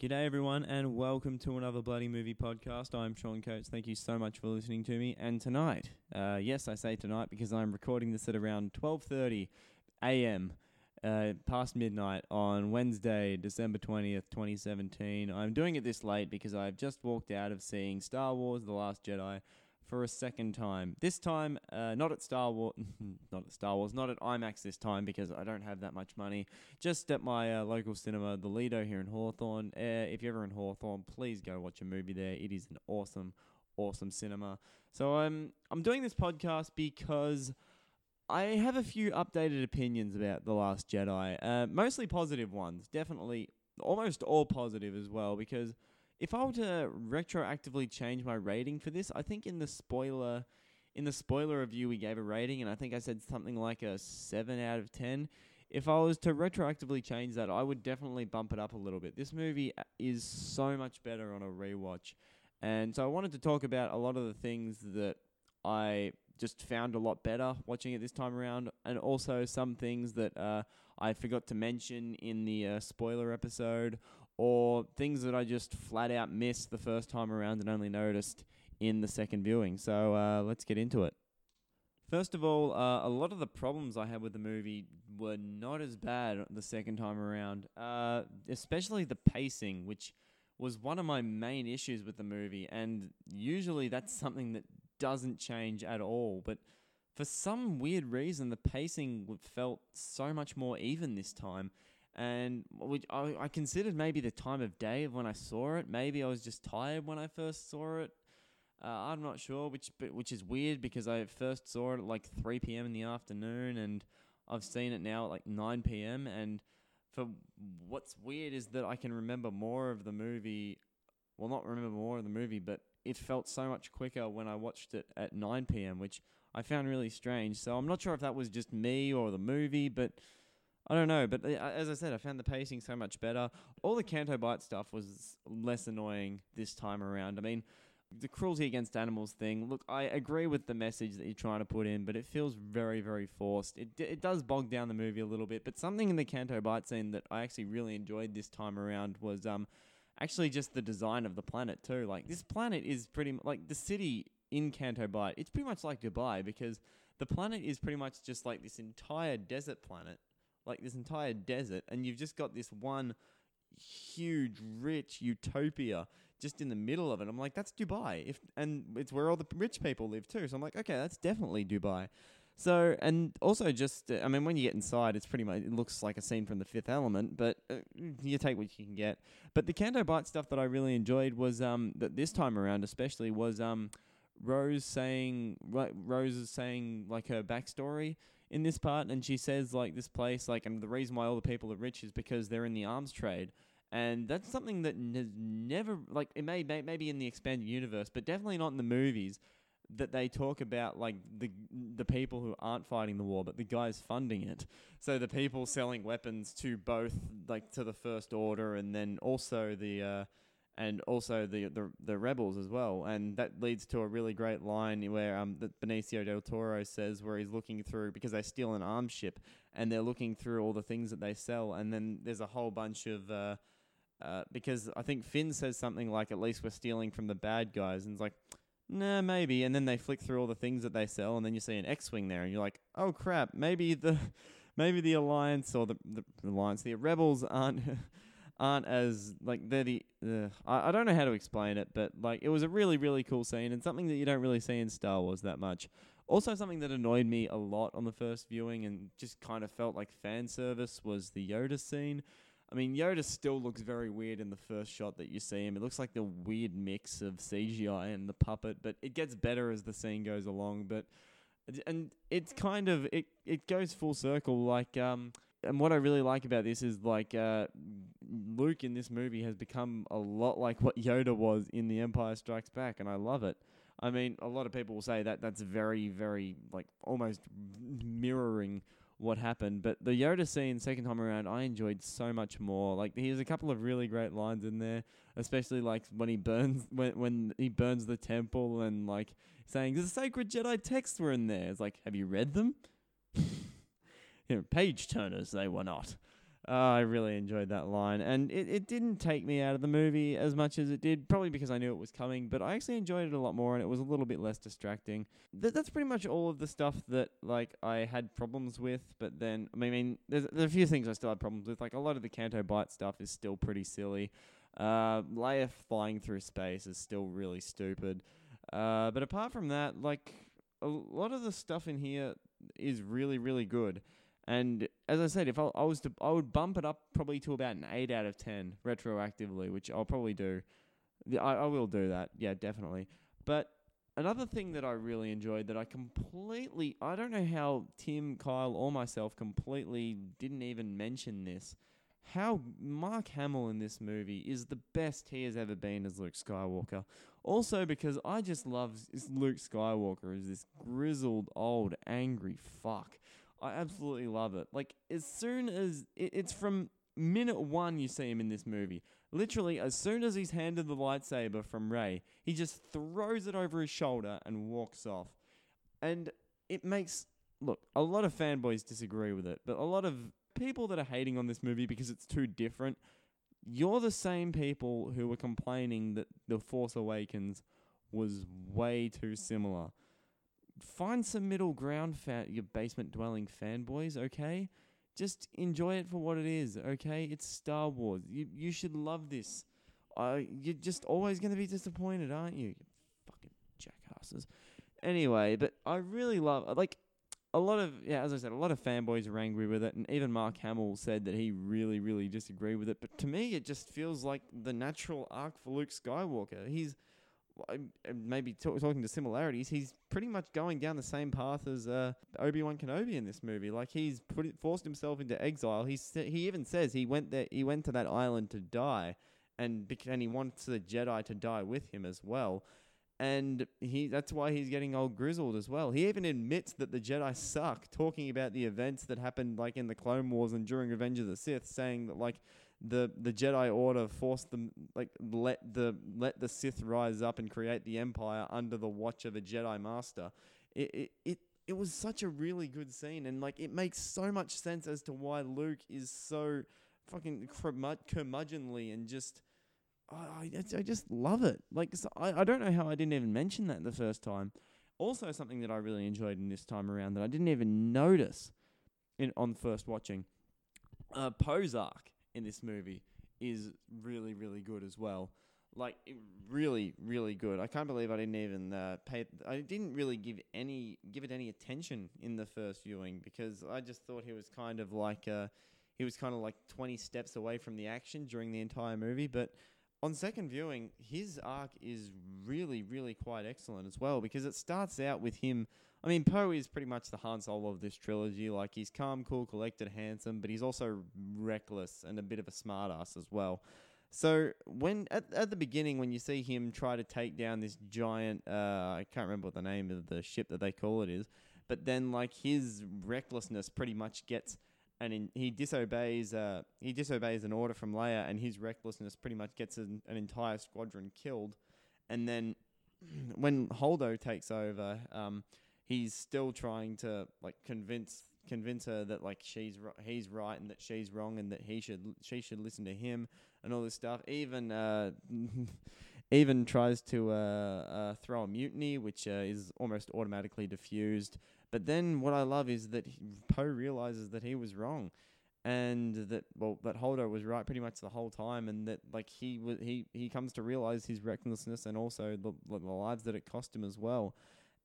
G'day everyone and welcome to another Bloody Movie Podcast. I'm Sean Coates. Thank you so much for listening to me. And tonight, yes I say tonight because I'm recording this at around 12:30 a.m. Past midnight on Wednesday, December 20th, 2017. I'm doing it this late because I've just walked out of seeing Star Wars: The Last Jedi for a second time. This time, not at IMAX this time because I don't have that much money. Just at my local cinema, the Lido here in Hawthorne. If you're ever in Hawthorne, please go watch a movie there. It is an awesome cinema. So I'm doing this podcast because I have a few updated opinions about The Last Jedi. Mostly positive ones. Definitely almost all positive as well because if I were to retroactively change my rating for this, I think in the spoiler review we gave a rating, and I think I said something like a 7 out of 10. If I was to retroactively change that, I would definitely bump it up a little bit. This movie is so much better on a rewatch. And so I wanted to talk about a lot of the things that I just found a lot better watching it this time around, and also some things that I forgot to mention in the spoiler episode, or things that I just flat out missed the first time around and only noticed in the second viewing. So let's get into it. First of all, a lot of the problems I had with the movie were not as bad the second time around, especially the pacing, which was one of my main issues with the movie, and usually that's something that doesn't change at all, but for some weird reason the pacing felt so much more even this time, and which I considered maybe the time of day of when I saw it. Maybe I was just tired when I first saw it. I'm not sure, which is weird because I first saw it at like 3 p.m. in the afternoon, and I've seen it now at like 9 p.m. and for what's weird is that I can remember more of the movie. Well, not remember more of the movie, but it felt so much quicker when I watched it at 9 p.m, which I found really strange. So I'm not sure if that was just me or the movie, but I don't know. But as I said, I found the pacing so much better. All the Canto Bight stuff was less annoying this time around. I mean, the cruelty against animals thing, look, I agree with the message that you're trying to put in, but it feels very, very forced. It does bog down the movie a little bit, but something in the Canto Bight scene that I actually really enjoyed this time around was actually just the design of the planet too. Like, this planet is pretty like the city in Canto Bight. It's pretty much like Dubai because the planet is pretty much just like this entire desert planet, like this entire desert, and you've just got this one huge, rich utopia just in the middle of it. I'm like, that's Dubai. And it's where all the rich people live too. So I'm like, okay, that's definitely Dubai. So, and also just, I mean, when you get inside, it's pretty much, it looks like a scene from The Fifth Element, but you take what you can get. But the Canto Bight stuff that I really enjoyed was, that this time around especially, was Rose is saying, like, her backstory in this part, and she says, like, this place, like, and the reason why all the people are rich is because they're in the arms trade. And that's something that has never, like, it may maybe in the expanded universe, but definitely not in the movies, that they talk about, like, the people who aren't fighting the war, but the guys funding it. So the people selling weapons to both, like, to the First Order, and then also the rebels as well. And that leads to a really great line where that Benicio del Toro says, where he's looking through, because they steal an arms ship, and they're looking through all the things that they sell, and then there's a whole bunch of because I think Finn says something like, at least we're stealing from the bad guys, and it's like, nah, maybe. And then they flick through all the things that they sell, and then you see an X-Wing there, and you're like, oh crap, maybe the Alliance or the Alliance, the Rebels aren't as, like, they're the, I don't know how to explain it, but, like, it was a really, really cool scene, and something that you don't really see in Star Wars that much. Also, something that annoyed me a lot on the first viewing and just kind of felt like fan service was the Yoda scene. I mean, Yoda still looks very weird in the first shot that you see him. It looks like the weird mix of CGI and the puppet, but it gets better as the scene goes along. And it's kind of, it goes full circle. Like, and what I really like about this is, like, Luke in this movie has become a lot like what Yoda was in The Empire Strikes Back, and I love it. I mean, a lot of people will say that that's very, very, like, almost mirroring what happened, but the Yoda scene second time around I enjoyed so much more. Like, there's a couple of really great lines in there, especially like when he burns the temple, and like saying the sacred Jedi texts were in there. It's like, have you read them? You know, page turners they were not. I really enjoyed that line, and it didn't take me out of the movie as much as it did, probably because I knew it was coming, but I actually enjoyed it a lot more, and it was a little bit less distracting. That's pretty much all of the stuff that I had problems with, but then, I mean, there's a few things I still had problems with, a lot of the Canto Bight stuff is still pretty silly. Leia flying through space is still really stupid, but apart from that, a lot of the stuff in here is really, really good. And as I said, if I was to, I would bump it up probably to about an 8 out of 10 retroactively, which I'll probably do. I will do that. Yeah, definitely. But another thing that I really enjoyed that I don't know how Tim, Kyle, or myself completely didn't even mention this, how Mark Hamill in this movie is the best he has ever been as Luke Skywalker. Also because I just love Luke Skywalker as this grizzled, old, angry fuck. I absolutely love it. As soon as... It's from minute one you see him in this movie. Literally, as soon as he's handed the lightsaber from Rey, he just throws it over his shoulder and walks off. And it makes... Look, a lot of fanboys disagree with it, but a lot of people that are hating on this movie because it's too different, you're the same people who were complaining that The Force Awakens was way too similar. Find some middle ground, your basement-dwelling fanboys, okay? Just enjoy it for what it is, okay? It's Star Wars. You should love this. You're just always going to be disappointed, aren't you? You fucking jackasses. Anyway, but I really love... a lot of... Yeah, as I said, a lot of fanboys were angry with it, and even Mark Hamill said that he really, really disagreed with it. But to me, it just feels like the natural arc for Luke Skywalker. He's... maybe talking to similarities, he's pretty much going down the same path as Obi-Wan Kenobi in this movie. He's forced himself into exile. He even says he went there. He went to that island to die, and he wants the Jedi to die with him as well. And that's why he's getting old grizzled as well. He even admits that the Jedi suck, talking about the events that happened in the Clone Wars and during Revenge of the Sith, saying that the Jedi Order forced them let the Sith rise up and create the Empire under the watch of a Jedi Master. It was such a really good scene, and it makes so much sense as to why Luke is so fucking curmudgeonly and just... I just love it. I don't know how I didn't even mention that the first time. Also, something that I really enjoyed in this time around that I didn't even notice on first watching, Poe's arc in this movie is really, really good as well. Really, really good. I can't believe I didn't even I didn't really give it any attention in the first viewing, because I just thought he was kind of like 20 steps away from the action during the entire movie, but on second viewing, his arc is really, really quite excellent as well, because it starts out with him... I mean, Poe is pretty much the Han Solo of this trilogy. He's calm, cool, collected, handsome, but he's also reckless and a bit of a smartass as well. So when at the beginning, when you see him try to take down this giant... I can't remember what the name of the ship that they call it is, but then his recklessness pretty much gets... he disobeys. He disobeys an order from Leia, and his recklessness pretty much gets an entire squadron killed. And then, when Holdo takes over, he's still trying to convince her that he's right and that she's wrong and that she should listen to him and all this stuff. Even tries to throw a mutiny, which is almost automatically defused. But then what I love is that Poe realizes that he was wrong, and that Holdo was right pretty much the whole time, and that he comes to realize his recklessness and also the lives that it cost him as well.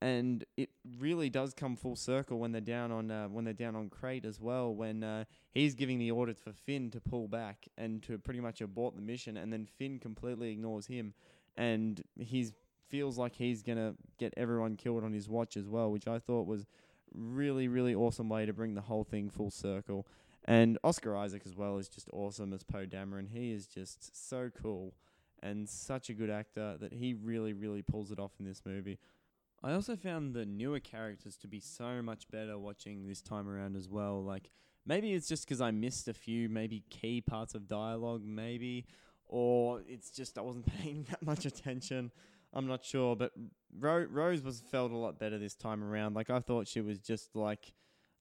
And it really does come full circle when they're down on Crait as well, when he's giving the order for Finn to pull back and to pretty much abort the mission, and then Finn completely ignores him, and he's feels like he's going to get everyone killed on his watch as well, which I thought was really, really awesome way to bring the whole thing full circle. And Oscar Isaac as well is just awesome as Poe Dameron. He is just so cool and such a good actor that he really, really pulls it off in this movie. I also found the newer characters to be so much better watching this time around as well. Maybe it's just because I missed a few, maybe key parts of dialogue, maybe, or it's just I wasn't paying that much attention. I'm not sure, but Rose felt a lot better this time around. I thought she was just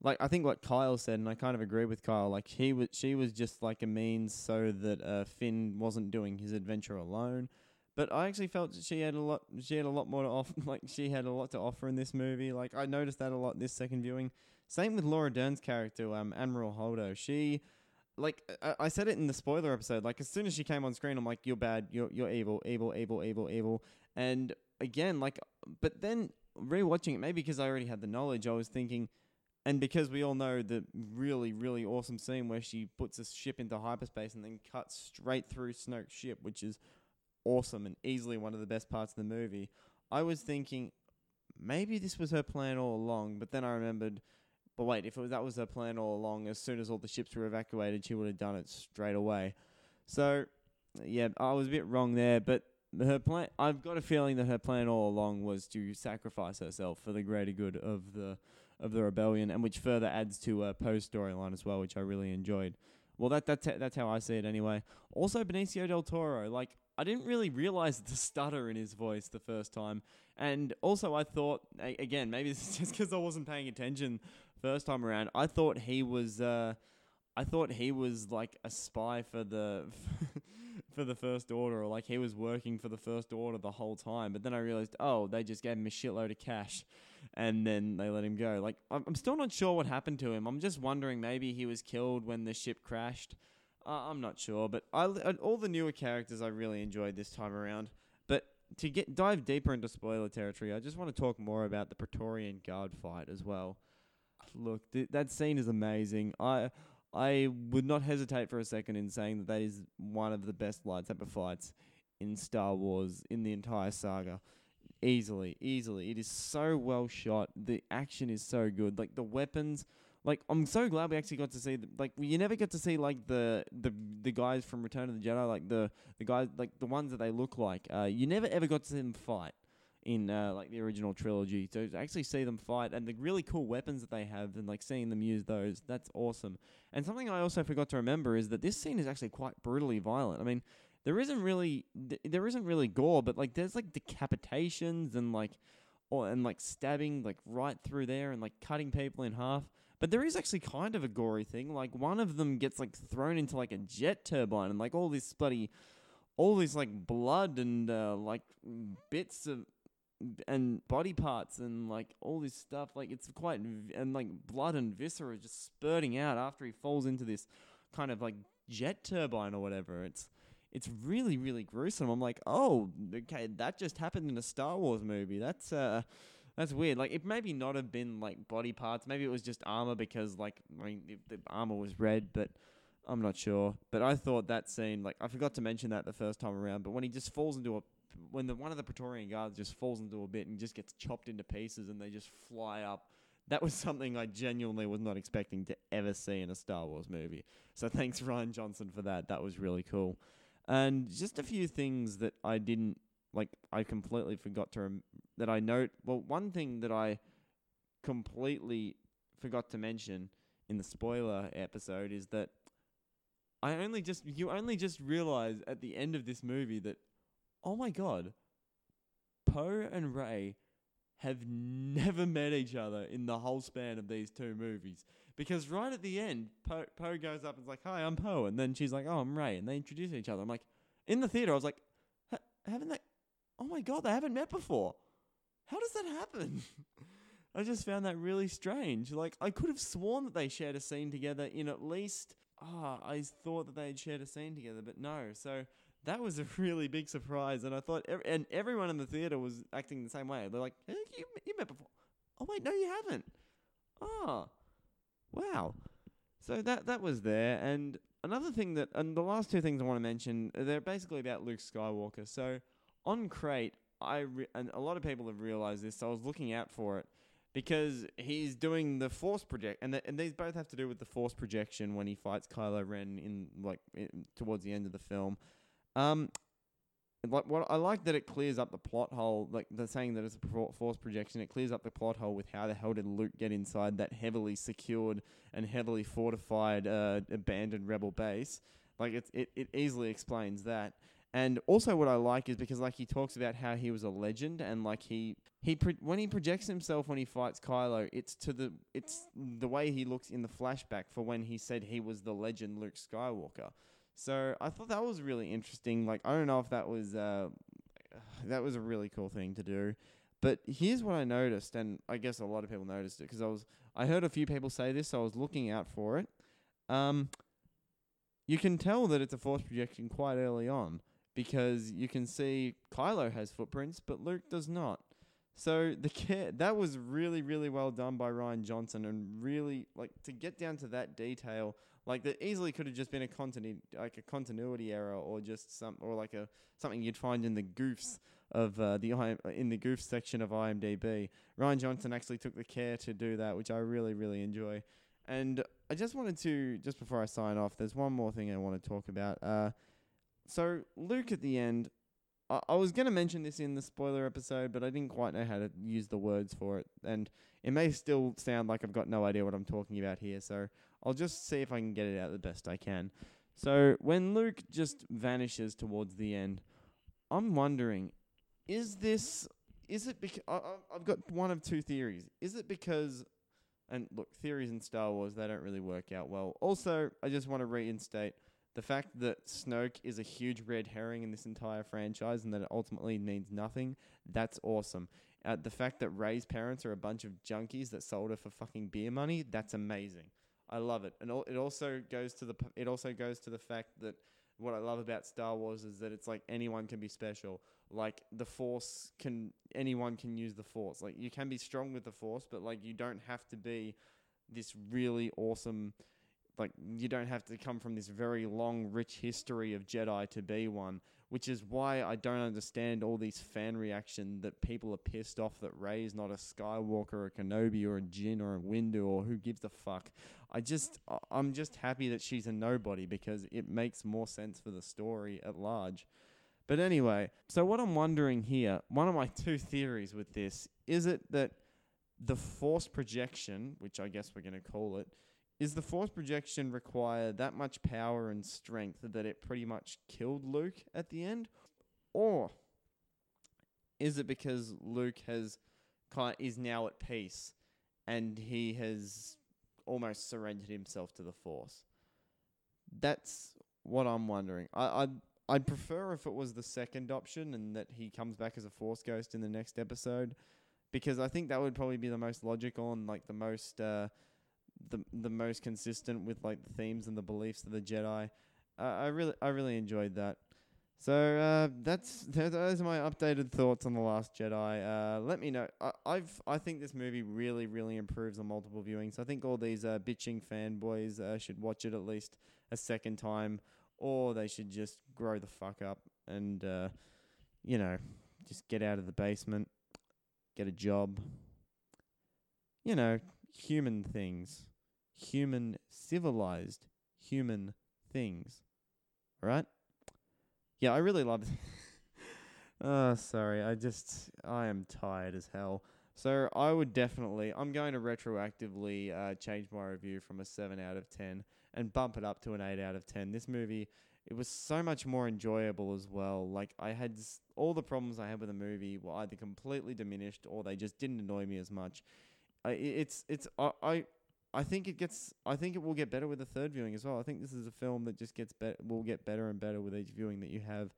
like, I think what Kyle said, and I kind of agree with Kyle, like, she was just like a means so that Finn wasn't doing his adventure alone. But I actually felt that she had a lot more to offer. Like, she had a lot to offer in this movie. Like, I noticed that a lot this second viewing. Same with Laura Dern's character, Admiral Holdo. She, like, I said it in the spoiler episode. Like, as soon as she came on screen, I'm like, you're bad, you're evil, evil, evil, evil, evil. And again, like, but then rewatching it, maybe because I already had the knowledge, I was thinking, and because we all know the really, really awesome scene where she puts a ship into hyperspace and then cuts straight through Snoke's ship, which is awesome and easily one of the best parts of the movie. I was thinking maybe this was her plan all along, but then I remembered, but wait, if that was her plan all along, as soon as all the ships were evacuated, she would have done it straight away. So yeah, I was a bit wrong there, but her plan, I've got a feeling that her plan all along was to sacrifice herself for the greater good of the rebellion, and which further adds to Poe's storyline as well, which I really enjoyed. Well, that's how I see it anyway. Also, Benicio del Toro, like, I didn't really realize the stutter in his voice the first time. And also I thought, again, maybe this is just because I wasn't paying attention first time around, I thought he was like a spy for the for the First Order, or like he was working for the First Order the whole time. But then I realized, oh, they just gave him a shitload of cash and then they let him go. Like, I'm still not sure what happened to him. I'm just wondering, maybe he was killed when the ship crashed. I'm not sure, but all the newer characters I really enjoyed this time around. But to dive deeper into spoiler territory, I just want to talk more about the Praetorian Guard fight as well. Look, that scene is amazing. I would not hesitate for a second in saying that is one of the best lightsaber fights in Star Wars, in the entire saga. Easily. It is so well shot. The action is so good. Like, the weapons... Like, I'm so glad we actually got to see... you never get to see, like, the guys from Return of the Jedi, like, the guys... Like, the ones that they look like. You never ever got to see them fight in, like, the original trilogy. So, to actually see them fight and the really cool weapons that they have and, like, seeing them use those, that's awesome. And something I also forgot to remember is that this scene is actually quite brutally violent. I mean, there isn't really gore, but, like, there's, like, decapitations and, like... Or, and, like, stabbing, like, right through there and, like, cutting people in half. But there is actually kind of a gory thing. Like, one of them gets, like, thrown into, like, a jet turbine and, like, all this, like, blood and, like, bits of, and body parts and, like, all this stuff. Like, it's quite, and, like, blood and viscera just spurting out after he falls into this kind of, like, jet turbine or whatever. It's really, really gruesome. I'm like, oh, okay, that just happened in a Star Wars movie. That's weird. Like, it maybe not have been, like, body parts. Maybe it was just armor because, like, I mean, the armor was red, but I'm not sure. But I thought that scene, like, I forgot to mention that the first time around, but when he just falls into when one of the Praetorian Guards just falls into a bit and just gets chopped into pieces and they just fly up, that was something I genuinely was not expecting to ever see in a Star Wars movie. So thanks, Ryan Johnson, for that. That was really cool. And just a few things that I didn't, like, I completely forgot to that I note. Well, one thing that I completely forgot to mention in the spoiler episode is that you only just realize at the end of this movie that, oh my god, Poe and Rey have never met each other in the whole span of these two movies. Because right at the end, Poe goes up and is like, hi, I'm Poe. And then she's like, oh, I'm Rey. And they introduce each other. I'm like, in the theater, I was like, haven't they... Oh my god, they haven't met before. How does that happen? I just found that really strange. Like, I could have sworn that they shared a scene together in at least... I thought that they had shared a scene together, but no. So that was a really big surprise, and I thought... and everyone in the theater was acting the same way. They're like, hey, you met before. Oh wait, no, you haven't. Oh, wow. So that was there, and... Another thing that, and the last two things I want to mention, they're basically about Luke Skywalker. So, on Crait, and a lot of people have realized this, so I was looking out for it, because he's doing the Force project, and these both have to do with the Force projection when he fights Kylo Ren towards the end of the film. I like that it clears up the plot hole, like the saying that it's a Force projection. It clears up the plot hole with how the hell did Luke get inside that heavily secured and heavily fortified abandoned rebel base. Like, it easily explains that. And also what I like is because, like, he talks about how he was a legend, and like when he projects himself when he fights Kylo, it's the way he looks in the flashback for when he said he was the legend Luke Skywalker. So I thought that was really interesting. Like, I don't know if that was a really cool thing to do. But here's what I noticed, and I guess a lot of people noticed it because I heard a few people say this, so I was looking out for it. You can tell that it's a Force projection quite early on because you can see Kylo has footprints, but Luke does not. So that was really, really well done by Ryan Johnson, and really, like, to get down to that detail, like, that easily could have just been a continuity error, or just something you'd find in the goofs of in the goofs section of IMDb. Ryan Johnson actually took the care to do that, which I really, really enjoy. And I just wanted to, just before I sign off, there's one more thing I want to talk about. So Luke at the end, I was going to mention this in the spoiler episode, but I didn't quite know how to use the words for it. And it may still sound like I've got no idea what I'm talking about here. So I'll just see if I can get it out the best I can. So when Luke just vanishes towards the end, I'm wondering, is it because I've got one of two theories. Is it because... And look, theories in Star Wars, they don't really work out well. Also, I just want to reinstate the fact that Snoke is a huge red herring in this entire franchise and that it ultimately means nothing. That's awesome. The fact that Rey's parents are a bunch of junkies that sold her for fucking beer money, that's amazing. I love it. And it also goes to the fact that what I love about Star Wars is that it's like anyone can be special. Like, anyone can use the Force. Like, you can be strong with the Force, but, like, you don't have to be this really awesome, like, you don't have to come from this very long, rich history of Jedi to be one, which is why I don't understand all these fan reaction that people are pissed off that Rey is not a Skywalker or a Kenobi or a Jyn or a Windu or who gives a fuck. I'm just happy that she's a nobody because it makes more sense for the story at large. But anyway, so what I'm wondering here, one of my two theories with this, is it that the Force projection, which I guess we're going to call it, is the Force projection require that much power and strength that it pretty much killed Luke at the end? Or is it because Luke is now at peace and he has almost surrendered himself to the Force? That's what I'm wondering. I'd prefer if it was the second option and that he comes back as a Force ghost in the next episode, because I think that would probably be the most logical and, like, the most consistent with, like, the themes and the beliefs of the Jedi. I really enjoyed that. So those are my updated thoughts on The Last Jedi. Let me know. I think this movie really, really improves on multiple viewings. I think all these bitching fanboys should watch it at least a second time. Or they should just grow the fuck up and, just get out of the basement, get a job. You know, human things. Civilized human things. Right? Yeah, I really love it. Oh, sorry. I am tired as hell. So I'm going to retroactively change my review from a 7 out of 10 and bump it up to an 8 out of 10. This movie, it was so much more enjoyable as well. Like, I had all the problems I had with the movie were either completely diminished or they just didn't annoy me as much. I think it will get better with the third viewing as well. I think this is a film that just will get better and better with each viewing that you have,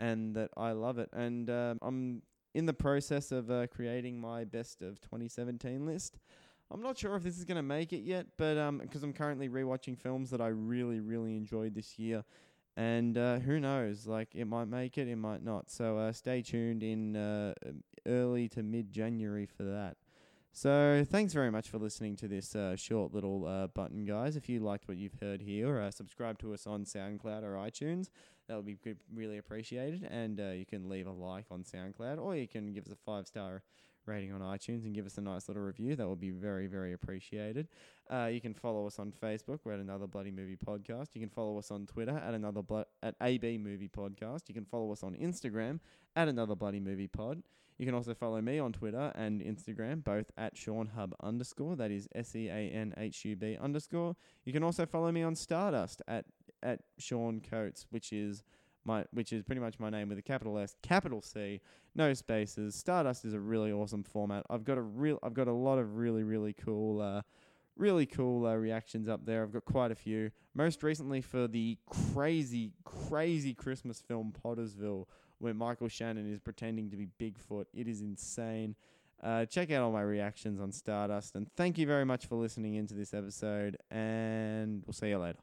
and that I love it. And I'm in the process of creating my best of 2017 list. I'm not sure if this is going to make it yet, but because I'm currently rewatching films that I really, really enjoyed this year, and who knows, like, it might make it, it might not. So stay tuned in early to mid-January for that. So thanks very much for listening to this short little button, guys. If you liked what you've heard here, subscribe to us on SoundCloud or iTunes. That would be really appreciated, and you can leave a like on SoundCloud, or you can give us a 5-star rating on iTunes and give us a nice little review. That would be very, very appreciated. You can follow us on Facebook. We're at Another Bloody Movie Podcast. You can follow us on Twitter at AB Movie Podcast. You can follow us on Instagram at Another Bloody Movie Pod. You can also follow me on Twitter and Instagram, both at SeanHub_. That is SeanHub_. You can also follow me on Stardust at Sean Coates, which is which is pretty much my name with a capital S, capital C, no spaces. Stardust is a really awesome format. I've got a lot of really cool reactions up there. I've got quite a few. Most recently for the crazy Christmas film Pottersville, where Michael Shannon is pretending to be Bigfoot. It is insane. Check out all my reactions on Stardust, and thank you very much for listening into this episode, and we'll see you later.